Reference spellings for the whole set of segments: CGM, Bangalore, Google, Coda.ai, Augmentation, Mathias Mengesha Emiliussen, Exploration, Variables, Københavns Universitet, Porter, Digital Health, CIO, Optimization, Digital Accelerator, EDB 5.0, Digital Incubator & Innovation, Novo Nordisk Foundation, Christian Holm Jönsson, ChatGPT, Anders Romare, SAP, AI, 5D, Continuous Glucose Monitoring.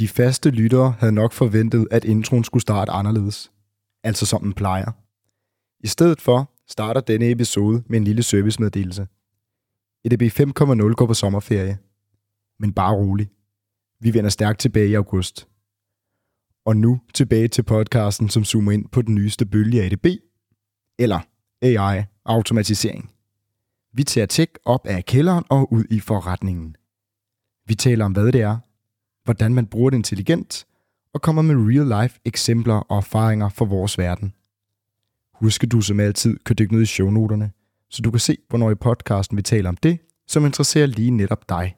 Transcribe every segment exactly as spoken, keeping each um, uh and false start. De faste lyttere havde nok forventet, at introen skulle starte anderledes. Altså som den plejer. I stedet for starter denne episode med en lille servicemeddelelse. E D B fem punkt nul går på sommerferie. Men bare rolig. Vi vender stærkt tilbage i august. Og nu tilbage til podcasten, som zoomer ind på den nyeste bølge af E D B, eller A I-automatisering. Vi tager tech op af kælderen og ud i forretningen. Vi taler om, hvad det er, hvordan man bruger det intelligent, og kommer med real-life eksempler og erfaringer fra vores verden. Husk, at du som altid kan dykke ned i shownoterne, så du kan se, hvornår i podcasten vi taler om det, som interesserer lige netop dig.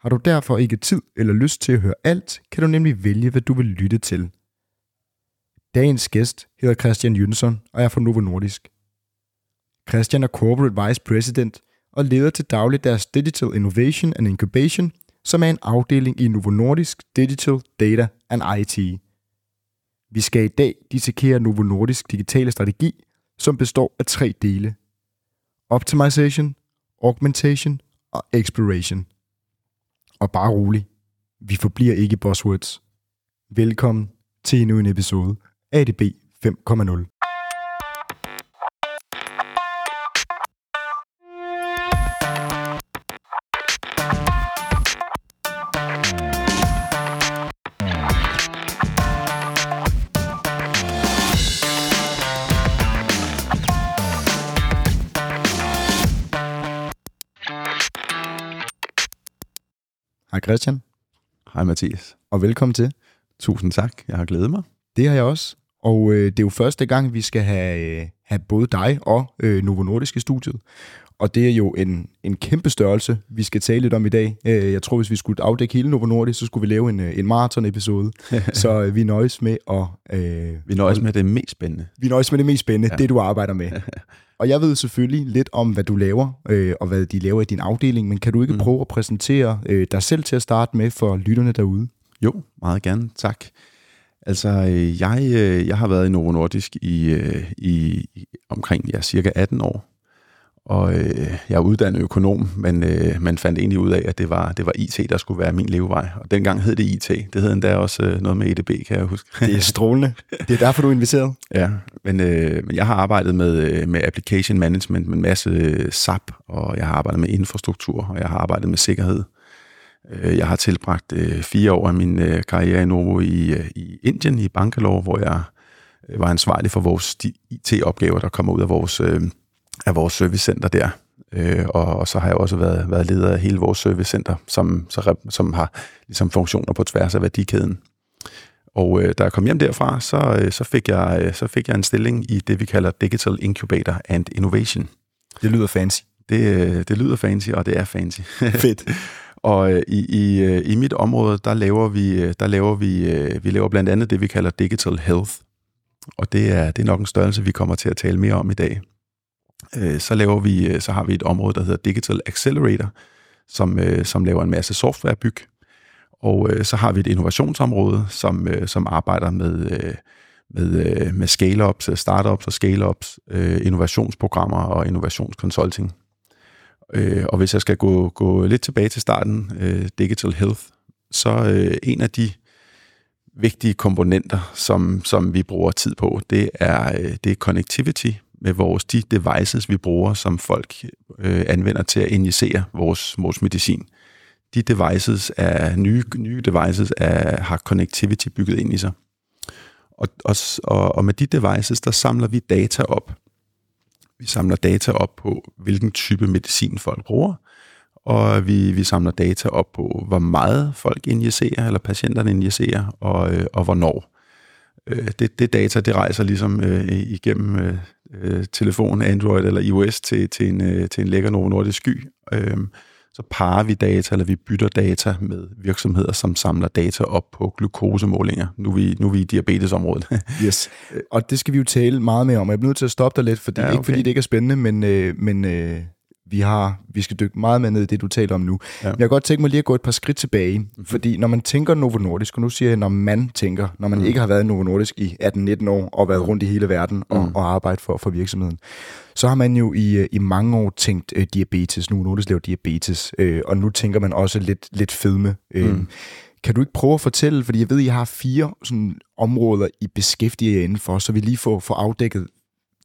Har du derfor ikke tid eller lyst til at høre alt, kan du nemlig vælge, hvad du vil lytte til. Dagens gæst hedder Christian Jönsson og er fra Novo Nordisk. Christian er Corporate Vice President og leder til daglig deres Digital Innovation and Incubation, som er en afdeling i Novo Nordisk Digital Data and I T. Vi skal i dag dissekere Novo Nordisk digitale strategi, som består af tre dele. Optimization, Augmentation og Exploration. Og bare rolig, vi forbliver ikke buzzwords. Velkommen til endnu en episode af E D B fem punkt nul. Hej Christian. Hej Mathias. Og velkommen til. Tusind tak, jeg har glædet mig. Det har jeg også. Og øh, det er jo første gang, vi skal have, øh, have både dig og øh, Novo Nordisk i studiet. Og det er jo en, en kæmpe størrelse, vi skal tale lidt om i dag. Øh, jeg tror, hvis vi skulle afdække hele Novo Nordisk, så skulle vi lave en, en marathon-episode. Så øh, vi nøjes med at... Øh, vi nøjes med det mest spændende. Vi nøjes med det mest spændende, ja. Det du arbejder med. Og jeg ved selvfølgelig lidt om, hvad du laver, øh, og hvad de laver i din afdeling, men kan du ikke mm. prøve at præsentere øh, dig selv til at starte med for lytterne derude? Jo, meget gerne. Tak. Altså, øh, jeg, øh, jeg har været i Novo Nordisk i, øh, i, i omkring ja, cirka atten år, og øh, jeg er uddannet økonom, men øh, man fandt egentlig ud af, at det var, det var I T, der skulle være min levevej. Og dengang hed det I T. Det hed endda også øh, noget med E D B, kan jeg huske. Det er strålende. Det er derfor, du er inviteret. Ja, men, øh, men jeg har arbejdet med, med application management, med en masse S A P, og jeg har arbejdet med infrastruktur, og jeg har arbejdet med sikkerhed. Jeg har tilbragt øh, fire år af min øh, karriere i Novo i, øh, i Indien, i Bangalore, hvor jeg øh, var ansvarlig for vores I T-opgaver, der kommer ud af vores... Øh, af vores servicecenter der, øh, og, og så har jeg også været, været leder af hele vores servicecenter, som, så, som har ligesom funktioner på tværs af værdikæden. Og øh, da jeg kom hjem derfra, så, øh, så, fik jeg, øh, så fik jeg en stilling i det, vi kalder Digital Incubator and Innovation. Det lyder fancy. Det, det lyder fancy, og det er fancy. Fedt. Og øh, i, i, i mit område, der laver vi, der laver vi, øh, vi laver blandt andet det, vi kalder Digital Health. Og det er, det er nok en størrelse, vi kommer til at tale mere om i dag. Så, laver vi, så har vi et område, der hedder Digital Accelerator, som, som laver en masse softwarebyg. Og så har vi et innovationsområde, som, som arbejder med, med, med scale-ups, startups og scale-ups, innovationsprogrammer og innovationsconsulting. Og hvis jeg skal gå, gå lidt tilbage til starten, Digital Health, så en af de vigtige komponenter, som, som vi bruger tid på, det er, det er connectivity. Med vores de devices, vi bruger, som folk øh, anvender til at injicere vores, vores medicin. De devices er nye, nye devices er, har connectivity bygget ind i sig. Og, og, og med de devices, der samler vi data op. Vi samler data op på, hvilken type medicin folk bruger, og vi, vi samler data op på, hvor meget folk injicerer, eller patienterne injicerer, og, øh, og hvornår. Øh, det, det data, det rejser ligesom øh, igennem... Øh, telefon, Android eller iOS til, til, en, til en lækker nordisk sky, øhm, så parer vi data, eller vi bytter data med virksomheder, som samler data op på glukosemålinger. Nu er vi, nu er vi i diabetesområdet. Yes, og det skal vi jo tale meget mere om. Jeg bliver nødt til at stoppe dig lidt, fordi, ja, okay. Ikke fordi det ikke er spændende, men, øh, men øh, vi, har, vi skal dykke meget mere ned i det, du taler om nu. Ja. Jeg kan godt tænke mig lige at gå et par skridt tilbage, mm-hmm. fordi når man tænker Novo Nordisk, og nu siger jeg, når man tænker, når man mm. ikke har været i Novo Nordisk i atten nitten år og været rundt i hele verden og, mm. og arbejdet for, for virksomheden, så har man jo i, i mange år tænkt øh, diabetes. Novo Nordisk laver diabetes, øh, og nu tænker man også lidt, lidt fedme. Øh, mm. Kan du ikke prøve at fortælle, fordi jeg ved, at I har fire sådan områder, I beskæftiger jer indenfor, så vi lige får, får afdækket,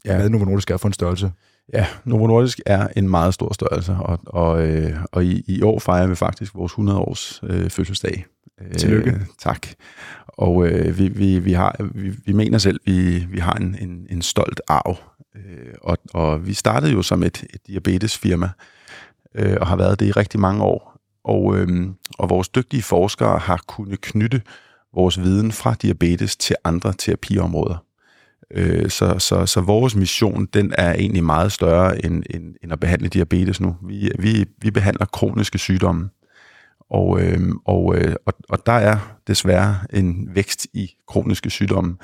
ja. hvad Novo Nordisk er for en størrelse? Ja, Novo Nordisk er en meget stor størrelse, og, og, øh, og i, i år fejrer vi faktisk vores hundrede års øh, fødselsdag. Tillykke. Øh, tak. Og øh, vi, vi, vi, har, vi, vi mener selv, vi, vi har en, en, en stolt arv. Øh, og, og vi startede jo som et, et diabetesfirma, øh, og har været det i rigtig mange år. Og, øh, og vores dygtige forskere har kunnet knytte vores viden fra diabetes til andre terapiområder. Så, så, så vores mission, den er egentlig meget større end, end, end at behandle diabetes nu. Vi, vi, vi behandler kroniske sygdomme, og, øhm, og, øh, og, og der er desværre en vækst i kroniske sygdomme.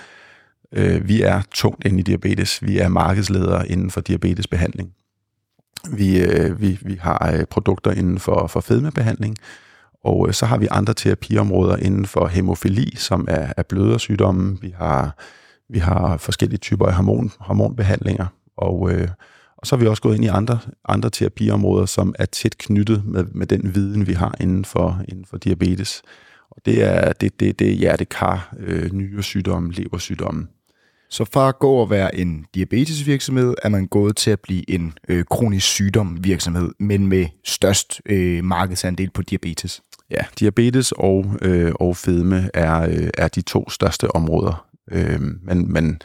Øh, vi er tungt inde i diabetes. Vi er markedsledere inden for diabetesbehandling. Vi, øh, vi, vi har øh, produkter inden for, for fedmebehandling, og øh, så har vi andre terapiområder inden for hæmofili, som er, er blødersygdomme. Vi har... Vi har forskellige typer af hormon, hormonbehandlinger, og, øh, og så har vi også gået ind i andre, andre terapiområder, som er tæt knyttet med, med den viden, vi har inden for, inden for diabetes. Og det er, det, det, det er hjertekar, øh, nyresygdomme, leversygdomme. Så fra at gå og være en diabetesvirksomhed, er man gået til at blive en øh, kronisk sygdomvirksomhed, men med størst øh, markedsandel på diabetes? Ja, diabetes og, øh, og fedme er, øh, er de to største områder. Øh, men, men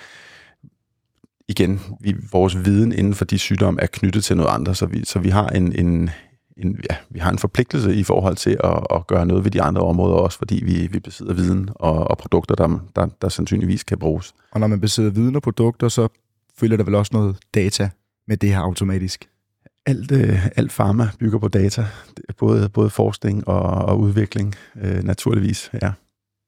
igen, vi, vores viden inden for de sygdomme er knyttet til noget andet, så vi, så vi har en, en, en, ja, vi har en forpligtelse i forhold til at, at gøre noget ved de andre områder også, fordi vi, vi besidder viden og, og produkter, der, der, der sandsynligvis kan bruges. Og når man besidder viden og produkter, så følger der vel også noget data med det her automatisk? Alt, alt pharma bygger på data, både, både forskning og, og udvikling, øh, naturligvis, ja.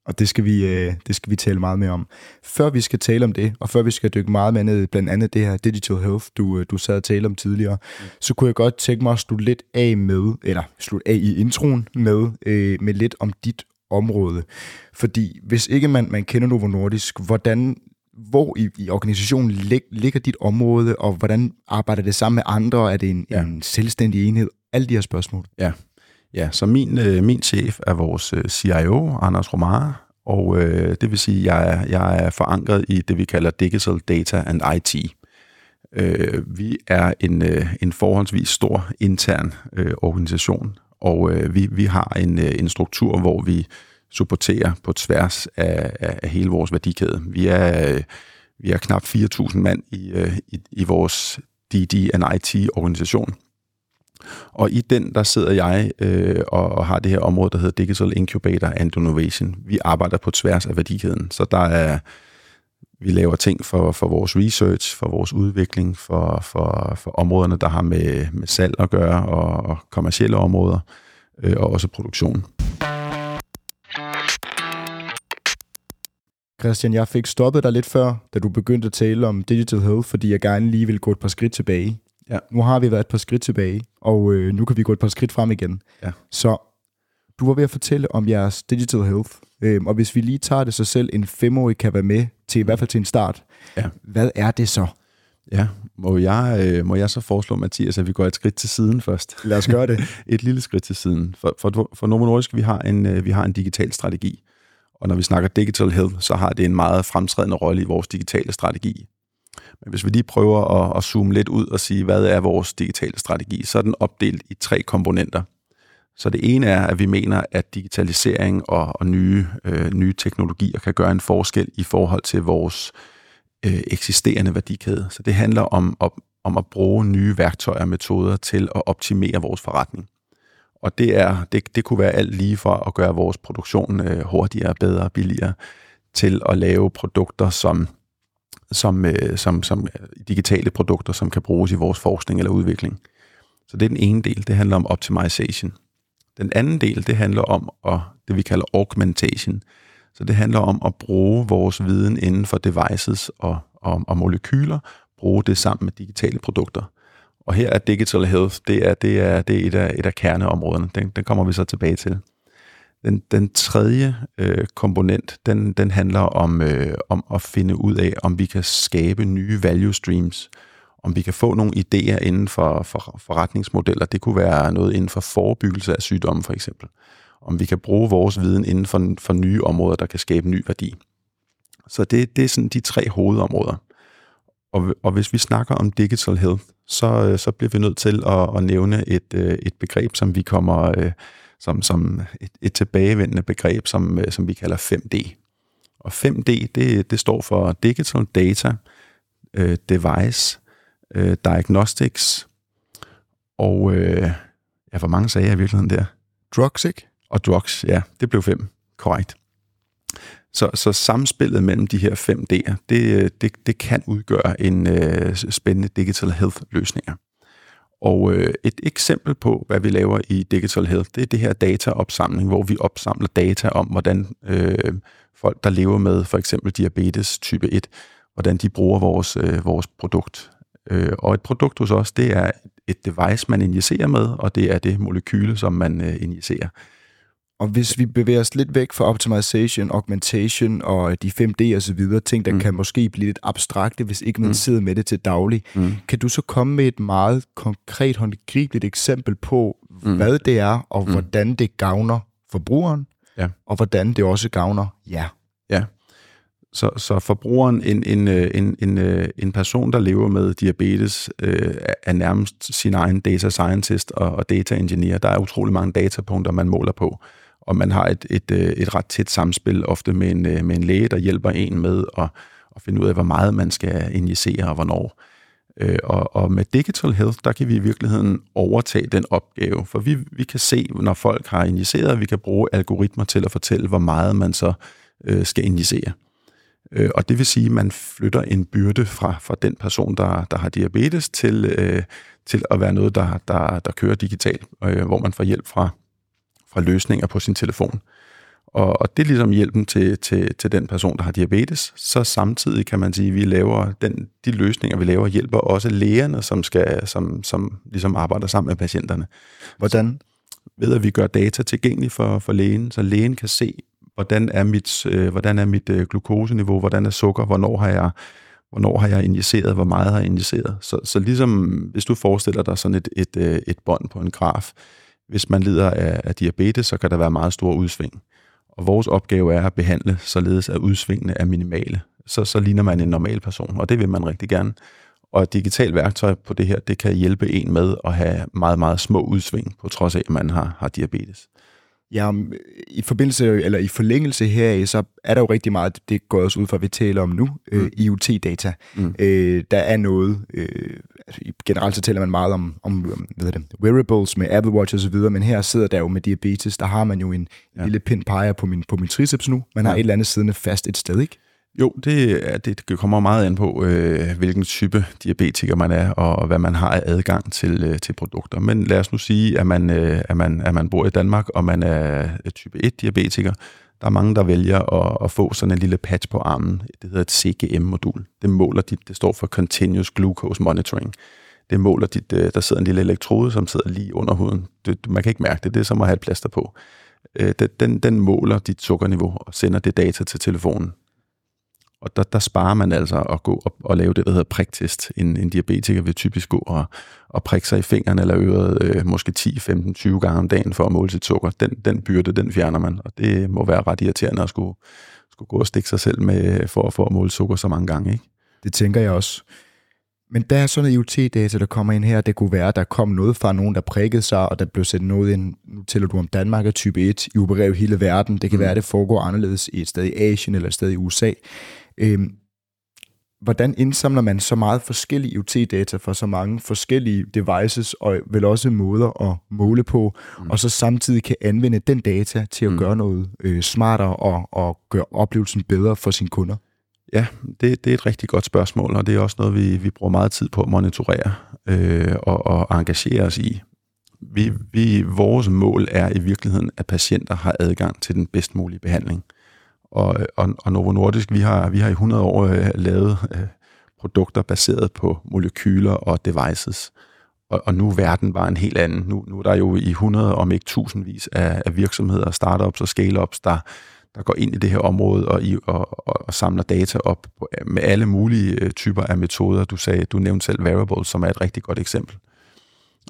Og det skal, vi, det skal vi tale meget mere om. Før vi skal tale om det, og før vi skal dykke meget mere ned, blandt andet det her Digital Health, du, du sad og talte om tidligere, mm. så kunne jeg godt tænke mig at slutte lidt af med, eller slutte af i introen med, øh, med lidt om dit område. Fordi hvis ikke man, man kender Novo Nordisk, hvordan, hvor i, i organisationen lig, ligger dit område, og hvordan arbejder det sammen med andre? Er det en, ja. en selvstændig enhed? Alle de her spørgsmål. Ja. Ja, så min, øh, min chef er vores C I O, Anders Romare, og øh, det vil sige, at jeg, jeg er forankret i det, vi kalder Digital Data and I T. Øh, vi er en, øh, en forholdsvis stor intern øh, organisation, og øh, vi, vi har en, øh, en struktur, hvor vi supporterer på tværs af, af hele vores værdikæde. Vi er, øh, vi er knap fire tusind mand i, øh, i, i vores D D and I T-organisation. Og i den, der sidder jeg øh, og, og har det her område, der hedder Digital Incubator and Innovation. Vi arbejder på tværs af værdikæden, så der er, vi laver ting for, for vores research, for vores udvikling, for, for, for områderne, der har med, med salg at gøre, og, og kommercielle områder, øh, og også produktion. Christian, jeg fik stoppet dig lidt før, da du begyndte at tale om Digital Health, fordi jeg gerne lige ville gå et par skridt tilbage. Ja. Nu har vi været et par skridt tilbage, og øh, nu kan vi gå et par skridt frem igen. Ja. Så du var ved at fortælle om jeres Digital Health, øhm, og hvis vi lige tager det så selv, en femårig kan være med, til i hvert fald til en start. Ja. Hvad er det så? Ja, må jeg, øh, må jeg så foreslå, Mathias, at vi går et skridt til siden først? Lad os gøre det. Et lille skridt til siden. For, for, for Novo Nordisk, vi har, en, vi har en digital strategi, og når vi snakker Digital Health, så har det en meget fremtrædende rolle i vores digitale strategi. Men hvis vi lige prøver at, at zoome lidt ud og sige, hvad er vores digitale strategi, så er den opdelt i tre komponenter. Så det ene er, at vi mener, at digitalisering og, og nye, øh, nye teknologier kan gøre en forskel i forhold til vores øh, eksisterende værdikæde. Så det handler om, om, om at bruge nye værktøjer og metoder til at optimere vores forretning. Og det, er, det, det kunne være alt lige fra at gøre vores produktion øh, hurtigere, bedre, billigere, til at lave produkter, som... Som, som, som digitale produkter, som kan bruges i vores forskning eller udvikling. Så det er den ene del, det handler om optimization. Den anden del, det handler om at, det, vi kalder augmentation. Så det handler om at bruge vores viden inden for devices og, og, og molekyler, bruge det sammen med digitale produkter. Og her er Digital Health, det er, det er, det er et, af, et af kerneområderne. Den, den kommer vi så tilbage til. Den, den tredje øh, komponent, den, den handler om, øh, om at finde ud af, om vi kan skabe nye value streams, om vi kan få nogle idéer inden for, for forretningsmodeller. Det kunne være noget inden for forebyggelse af sygdomme for eksempel. om vi kan bruge vores viden inden for, for nye områder, der kan skabe ny værdi. Så det, det er sådan de tre hovedområder. Og, og hvis vi snakker om digital health, så, så bliver vi nødt til at, at nævne et, et begreb, som vi kommer som, som et, et tilbagevendende begreb, som, som vi kalder fem D. Og fem D, det, det står for Digital Data, øh, Device, øh, Diagnostics, og øh, ja, hvor mange sagde jeg i virkeligheden der? Drugs, ikke? Og drugs, ja, det blev fem, korrekt. Så, så samspillet mellem de her fem D'er, det, det, det kan udgøre en øh, spændende digital health-løsninger. Og øh, et eksempel på, hvad vi laver i Digital Health, det er det her dataopsamling, hvor vi opsamler data om, hvordan øh, folk, der lever med for eksempel diabetes type et, hvordan de bruger vores, øh, vores produkt. Øh, og et produkt hos os, det er et device, man injicerer med, og det er det molekyle, som man øh, injicerer. Og hvis vi bevæger os lidt væk fra optimization, augmentation og de fem D og så videre, ting, der mm. kan måske blive lidt abstrakte, hvis ikke man mm. sidder med det til daglig, mm. kan du så komme med et meget konkret, håndgribeligt eksempel på, mm. hvad det er, og mm. hvordan det gavner forbrugeren, ja. Og hvordan det også gavner jer? Ja. ja. Så, så forbrugeren, en, en, en, en, en person, der lever med diabetes, øh, er nærmest sin egen data scientist og, og data engineer. Der er utrolig mange datapunkter, man måler på. Og man har et, et, et ret tæt samspil, ofte med en, med en læge, der hjælper en med at, at finde ud af, hvor meget man skal injicere og hvornår. Og, og med Digital Health, der kan vi i virkeligheden overtage den opgave. For vi, vi kan se, når folk har injiceret, vi kan bruge algoritmer til at fortælle, hvor meget man så øh, skal injicere. Og det vil sige, at man flytter en byrde fra, fra den person, der, der har diabetes, til, øh, til at være noget, der, der, der kører digitalt, øh, hvor man får hjælp fra, fra løsninger på sin telefon. Og, og det er ligesom hjælpen til, til, til den person, der har diabetes. Så samtidig kan man sige, at vi laver den, de løsninger, vi laver, hjælper også lægerne, som, skal, som, som ligesom arbejder sammen med patienterne. Hvordan? Ved at vi gør data tilgængelig for, for lægen, så lægen kan se, Hvordan er mit, øh, hvordan er mit øh, glukoseniveau, hvordan er sukker, hvornår har jeg, hvornår har jeg injiceret, hvor meget har jeg injiceret. Så, så ligesom, hvis du forestiller dig sådan et, et, øh, et bånd på en graf, hvis man lider af, af diabetes, så kan der være meget store udsving. Og vores opgave er at behandle, således at udsvingene er minimale. Så, så ligner man en normal person, og det vil man rigtig gerne. Og et digitalt værktøj på det her, det kan hjælpe en med at have meget, meget små udsving, på trods af, at man har, har diabetes. Ja, i forbindelse eller i forlængelse heraf, så er der jo rigtig meget, det går også ud fra, vi taler om nu, mm. øh, I O T-data. Mm. Øh, der er noget, øh, altså generelt så taler man meget om, om hvad det, wearables med Apple Watch og så videre, men her sidder der jo med diabetes, der har man jo en ja. lille pind peger på min, på min triceps nu. Man har ja. et eller andet siddende fast et sted, ikke? Jo, det, det kommer meget an på, øh, hvilken type diabetiker man er, og, og hvad man har af adgang til, øh, til produkter. Men lad os nu sige, at man, øh, at, man, at man bor i Danmark, og man er type et-diabetiker. Der er mange, der vælger at, at få sådan en lille patch på armen. Det hedder et C G M-modul. Det måler dit, det står for Continuous Glucose Monitoring. Det måler dit, øh, der sidder en lille elektrode, som sidder lige under huden. Det, man kan ikke mærke det, det er som at have et plaster på. Øh, den, den måler dit sukkerniveau og sender det data til telefonen. Og der, der sparer man altså at gå op og lave det, der hedder priktest. En, en diabetiker vil typisk gå og, og prikke sig i fingrene eller øret øh, måske ti, femten, tyve gange om dagen for at måle sit sukker. Den, den byrde, den fjerner man, og det må være ret irriterende at skulle, skulle gå og stikke sig selv med for, for at måle sukker så mange gange, ikke? Det tænker jeg også. Men der er sådan noget I O T-data, der kommer ind her. Det kunne være, at der kom noget fra nogen, der prikkede sig, og der blev sendt noget ind. Nu tæller du om Danmark er type et. I opererer jo hele verden. Det kan mm. være, at det foregår anderledes i et sted i Asien eller et sted i U S A. Øhm, hvordan indsamler man så meget forskellige I O T-data fra så mange forskellige devices og vel også måder at måle på, mm. og så samtidig kan anvende den data til at mm. gøre noget øh, smartere og, og gøre oplevelsen bedre for sine kunder? Ja, det, det er et rigtig godt spørgsmål, og det er også noget, vi, vi bruger meget tid på at monitorere øh, og, og engagere os i. Vi, vi, vores mål er i virkeligheden, at patienter har adgang til den bedst mulige behandling. Og, og, og Novo Nordisk, vi har, vi har i hundrede år øh, lavet øh, produkter baseret på molekyler og devices. Og, og nu er verden bare en helt anden. Nu, nu er der jo i hundrede, om ikke tusindvis af, af virksomheder, startups og scale-ups, der, der går ind i det her område og, og, og, og samler data op på, med alle mulige typer af metoder. Du sagde, du nævnte selv Variables, som er et rigtig godt eksempel.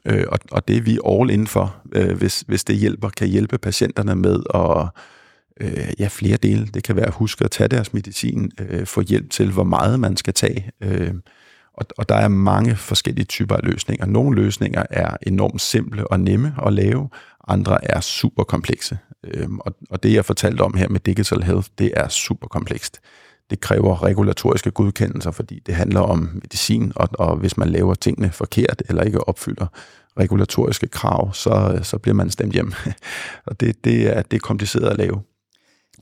Øh, og, og det er vi all in for, øh, hvis, hvis det hjælper, kan hjælpe patienterne med at øh, ja, flere dele. Det kan være at huske at tage deres medicin, øh, få hjælp til, hvor meget man skal tage. Øh, og, og der er mange forskellige typer af løsninger. Nogle løsninger er enormt simple og nemme at lave, andre er super komplekse. Øh, og, og det, jeg fortalte om her med Digital Health, det er super komplekst. Det kræver regulatoriske godkendelser, fordi det handler om medicin, og, og hvis man laver tingene forkert eller ikke opfylder regulatoriske krav, så, så bliver man stemt hjem. Og det, det, er, det er kompliceret at lave.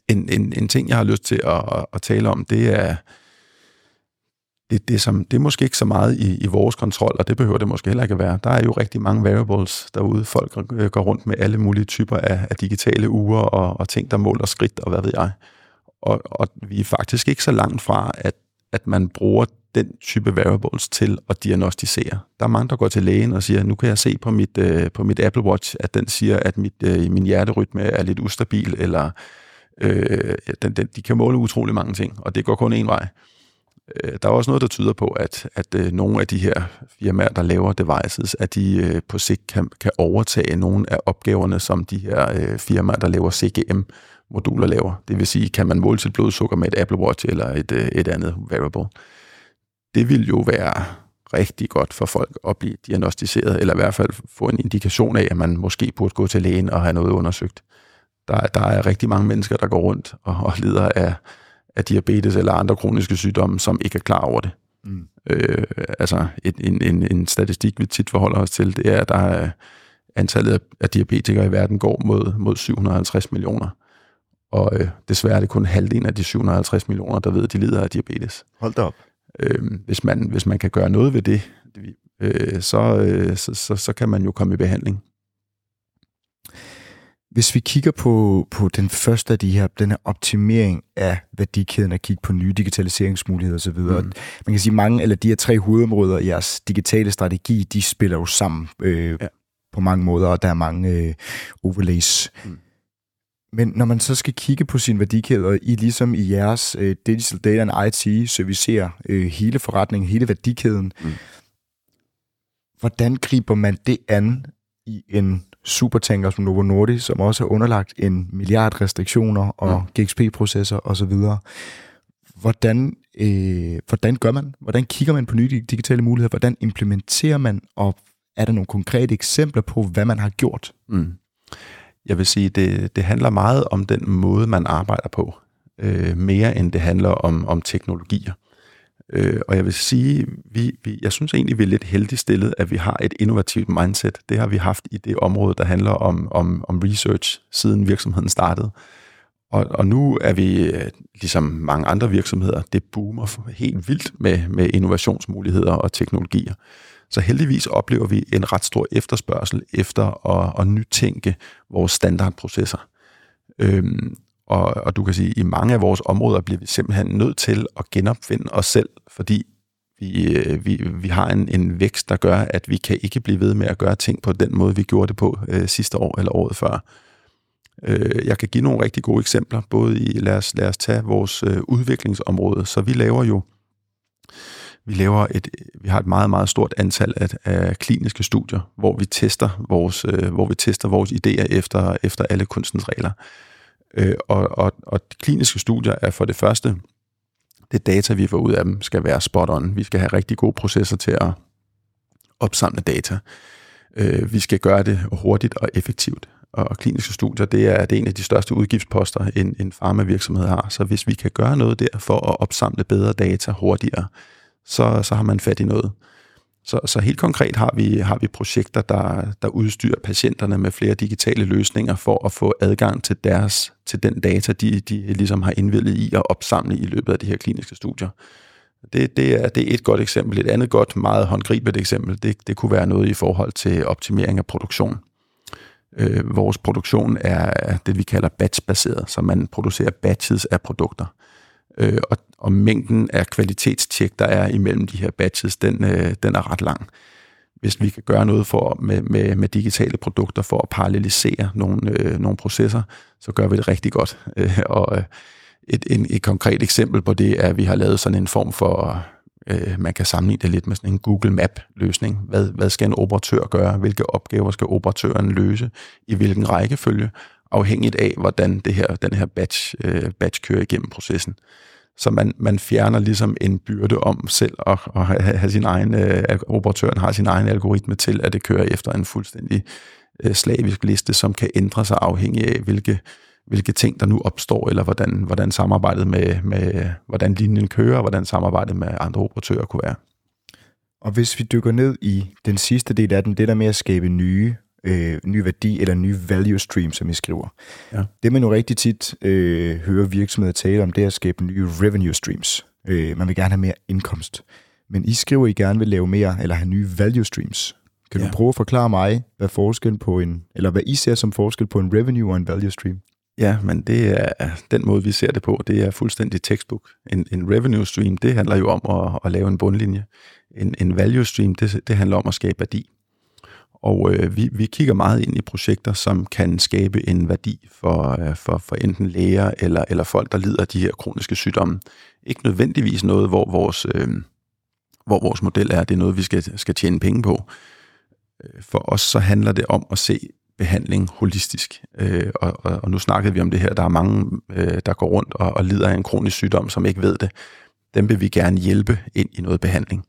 En, en, en ting, jeg har lyst til at, at tale om, det er, det, det, som, det er måske ikke så meget i, i vores kontrol, og det behøver det måske heller ikke at være. Der er jo rigtig mange variables derude. Folk går rundt med alle mulige typer af, af digitale ure og, og ting, der måler skridt og hvad ved jeg. Og, og vi er faktisk ikke så langt fra, at, at man bruger den type variables til at diagnostisere. Der er mange, der går til lægen og siger, nu kan jeg se på mit, øh, på mit Apple Watch, at den siger, at mit, øh, min hjerterytme er lidt ustabil, eller øh, den, den, de kan måle utrolig mange ting, og det går kun én vej. Øh, der er også noget, der tyder på, at, at øh, nogle af de her firmaer, der laver devices, at de øh, på sigt kan, kan overtage nogle af opgaverne, som de her øh, firmaer, der laver C G M, moduler laver. Det vil sige, kan man måle sit blodsukker med et Apple Watch eller et, et andet variable. Det vil jo være rigtig godt for folk at blive diagnostiseret, eller i hvert fald få en indikation af, at man måske burde gå til lægen og have noget undersøgt. Der, der er rigtig mange mennesker, der går rundt og, og lider af, af diabetes eller andre kroniske sygdomme, som ikke er klar over det. Mm. Øh, altså et, en, en, en statistik, vi tit forholder os til, det er, at der er, antallet af diabetikere i verden går mod, mod syv hundrede og halvtreds millioner. Og øh, desværre er det kun halvdelen af de syv hundrede og halvtreds millioner, der ved, at de lider af diabetes. Hold da op. Øhm, hvis, man, hvis man kan gøre noget ved det, øh, så, øh, så, så, så kan man jo komme i behandling. Hvis vi kigger på, på den første af de her, den her optimering af værdikæden, at kigge på nye digitaliseringsmuligheder osv. Mm. Man kan sige, at mange eller de her tre hovedområder i jeres digitale strategi, de spiller jo sammen øh, ja. på mange måder, og der er mange øh, overlays. Mm. Men når man så skal kigge på sine værdikæder, I ligesom i jeres øh, Digital Data and I T servicerer øh, hele forretningen, hele værdikæden, mm. hvordan griber man det an i en supertanker som Novo Nordisk, som også er underlagt en milliard restriktioner og mm. G X P-processer osv.? Hvordan, øh, hvordan gør man? Hvordan kigger man på nye digitale muligheder? Hvordan implementerer man? Og er der nogle konkrete eksempler på, hvad man har gjort? Mm. Jeg vil sige, det, det handler meget om den måde, man arbejder på, øh, mere end det handler om, om teknologier. Øh, og jeg vil sige, vi, vi, jeg synes egentlig, vi er lidt heldigt stillet, at vi har et innovativt mindset. Det har vi haft i det område, der handler om, om, om research, siden virksomheden startede. Og, og nu er vi, ligesom mange andre virksomheder, det boomer helt vildt med, med innovationsmuligheder og teknologier. Så heldigvis oplever vi en ret stor efterspørgsel efter at, at nytænke vores standardprocesser. Øhm, og, og du kan sige, at i mange af vores områder bliver vi simpelthen nødt til at genopfinde os selv, fordi vi, vi, vi har en, en vækst, der gør, at vi kan ikke blive ved med at gøre ting på den måde, vi gjorde det på øh, sidste år eller året før. Øh, jeg kan give nogle rigtig gode eksempler, både i, lad os, lad os tage vores øh, udviklingsområde, så vi laver jo Vi, laver et, vi har et meget, meget stort antal af, af kliniske studier, hvor vi tester vores, øh, hvor vi tester vores idéer efter, efter alle kunstens regler. Øh, og, og, og de kliniske studier er for det første, det data, vi får ud af dem, skal være spot on. Vi skal have rigtig gode processer til at opsamle data. Øh, vi skal gøre det hurtigt og effektivt. Og, og kliniske studier, det er, det er en af de største udgiftsposter, en, en farmavirksomhed har. Så hvis vi kan gøre noget der for at opsamle bedre data hurtigere, Så, så har man fat i noget. Så, så helt konkret har vi, har vi projekter, der, der udstyrer patienterne med flere digitale løsninger for at få adgang til, deres, til den data, de, de ligesom har indvillet i at opsamle i løbet af de her kliniske studier. Det, det, er, det er et godt eksempel. Et andet godt, meget håndgribeligt eksempel, det, det kunne være noget i forhold til optimering af produktion. Øh, vores produktion er det, vi kalder batchbaseret, så man producerer batches af produkter. Øh, og, og mængden af kvalitetstjek, der er imellem de her batches, den, øh, den er ret lang. Hvis vi kan gøre noget for, med, med, med digitale produkter for at parallelisere nogle, øh, nogle processer, så gør vi det rigtig godt. Øh, og øh, et, en, et konkret eksempel på det er, at vi har lavet sådan en form for Øh, man kan sammenligne det lidt med sådan en Google Map-løsning. Hvad, hvad skal en operatør gøre? Hvilke opgaver skal operatøren løse? I hvilken rækkefølge? Afhængigt af, hvordan det her, den her batch, øh, batch kører igennem processen. Så man, man fjerner ligesom en byrde om selv, og, og have sin egen, øh, operatøren har sin egen algoritme til, at det kører efter en fuldstændig øh, slavisk liste, som kan ændre sig afhængig af, hvilke, hvilke ting, der nu opstår, eller hvordan, hvordan samarbejdet med, med, hvordan linjen kører, og hvordan samarbejdet med andre operatører kunne være. Og hvis vi dykker ned i den sidste del af den, det der med at skabe nye, Øh, ny værdi eller nye value stream, som I skriver. Ja. Det man jo rigtig tit øh, hører virksomheder tale om, det er at skabe nye revenue streams. Øh, man vil gerne have mere indkomst. Men I skriver, I gerne vil lave mere eller have nye value streams. Kan ja. du prøve at forklare mig, hvad forskellen på en, eller hvad I ser som forskel på en revenue og en value stream? Ja, men det er den måde, vi ser det på. Det er fuldstændig textbook. En, en revenue stream, det handler jo om at, at lave en bundlinje. En, en value stream, det, det handler om at skabe værdi. Og øh, vi, vi kigger meget ind i projekter, som kan skabe en værdi for, øh, for, for enten læger eller, eller folk, der lider af de her kroniske sygdomme. Ikke nødvendigvis noget, hvor vores, øh, hvor vores model er, det er noget, vi skal, skal tjene penge på. For os så handler det om at se behandling holistisk. Øh, og, og, og nu snakkede vi om det her, der er mange, øh, der går rundt og, og lider af en kronisk sygdom, som ikke ved det. Dem vil vi gerne hjælpe ind i noget behandling.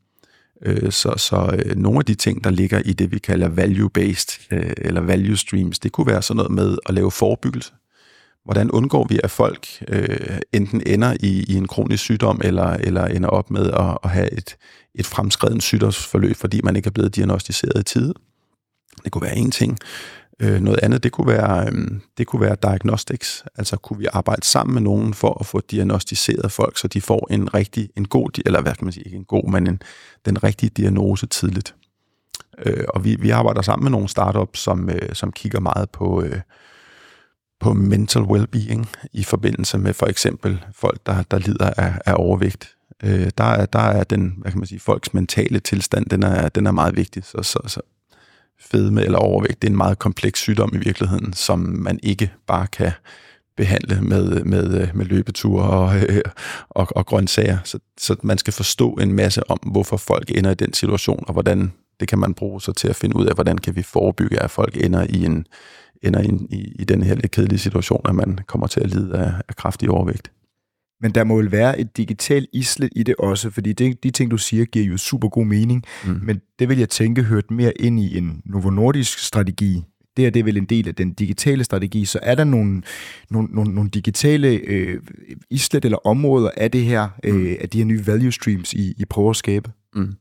Så, så øh, nogle af de ting, der ligger i det, vi kalder value-based øh, eller value streams, det kunne være sådan noget med at lave forebyggelse. Hvordan undgår vi, at folk øh, enten ender i, i en kronisk sygdom, eller, eller ender op med at, at have et, et fremskredent sygdomsforløb, fordi man ikke er blevet diagnostiseret i tide? Det kunne være en ting. Øh, noget andet, det kunne være, øh, det kunne være diagnostics. Altså kunne vi arbejde sammen med nogen for at få diagnostiseret folk, så de får en rigtig, en god, eller hvad kan man sige, ikke en god, men en, den rigtige diagnose tidligt. Øh, og vi, vi arbejder sammen med nogle startups, som, øh, som kigger meget på, øh, på mental well-being i forbindelse med for eksempel folk, der, der lider af, af overvægt. Øh, der, er, der er den, hvad kan man sige, folks mentale tilstand, den er, den er meget vigtig, så, så, så fedme eller overvægt, det er en meget kompleks sygdom i virkeligheden, som man ikke bare kan behandle med, med, med løbeture og, og, og grøntsager. Så, så man skal forstå en masse om, hvorfor folk ender i den situation, og hvordan det kan man bruge sig til at finde ud af, hvordan kan vi forebygge, at folk ender i, en, ender i, i, i den her lidt kedelige situation, at man kommer til at lide af, af kraftig overvægt. Men der må jo være et digitalt islet i det også, fordi det, de ting, du siger, giver jo super god mening, mm. men det vil jeg tænke hørt mere ind i en Novo Nordisk strategi. Det er det vel en del af den digitale strategi, så er der nogle, nogle, nogle, nogle digitale øh, islet eller områder af, det her, øh, mm. af de her nye value streams, I, I prøver at skabe? Mm.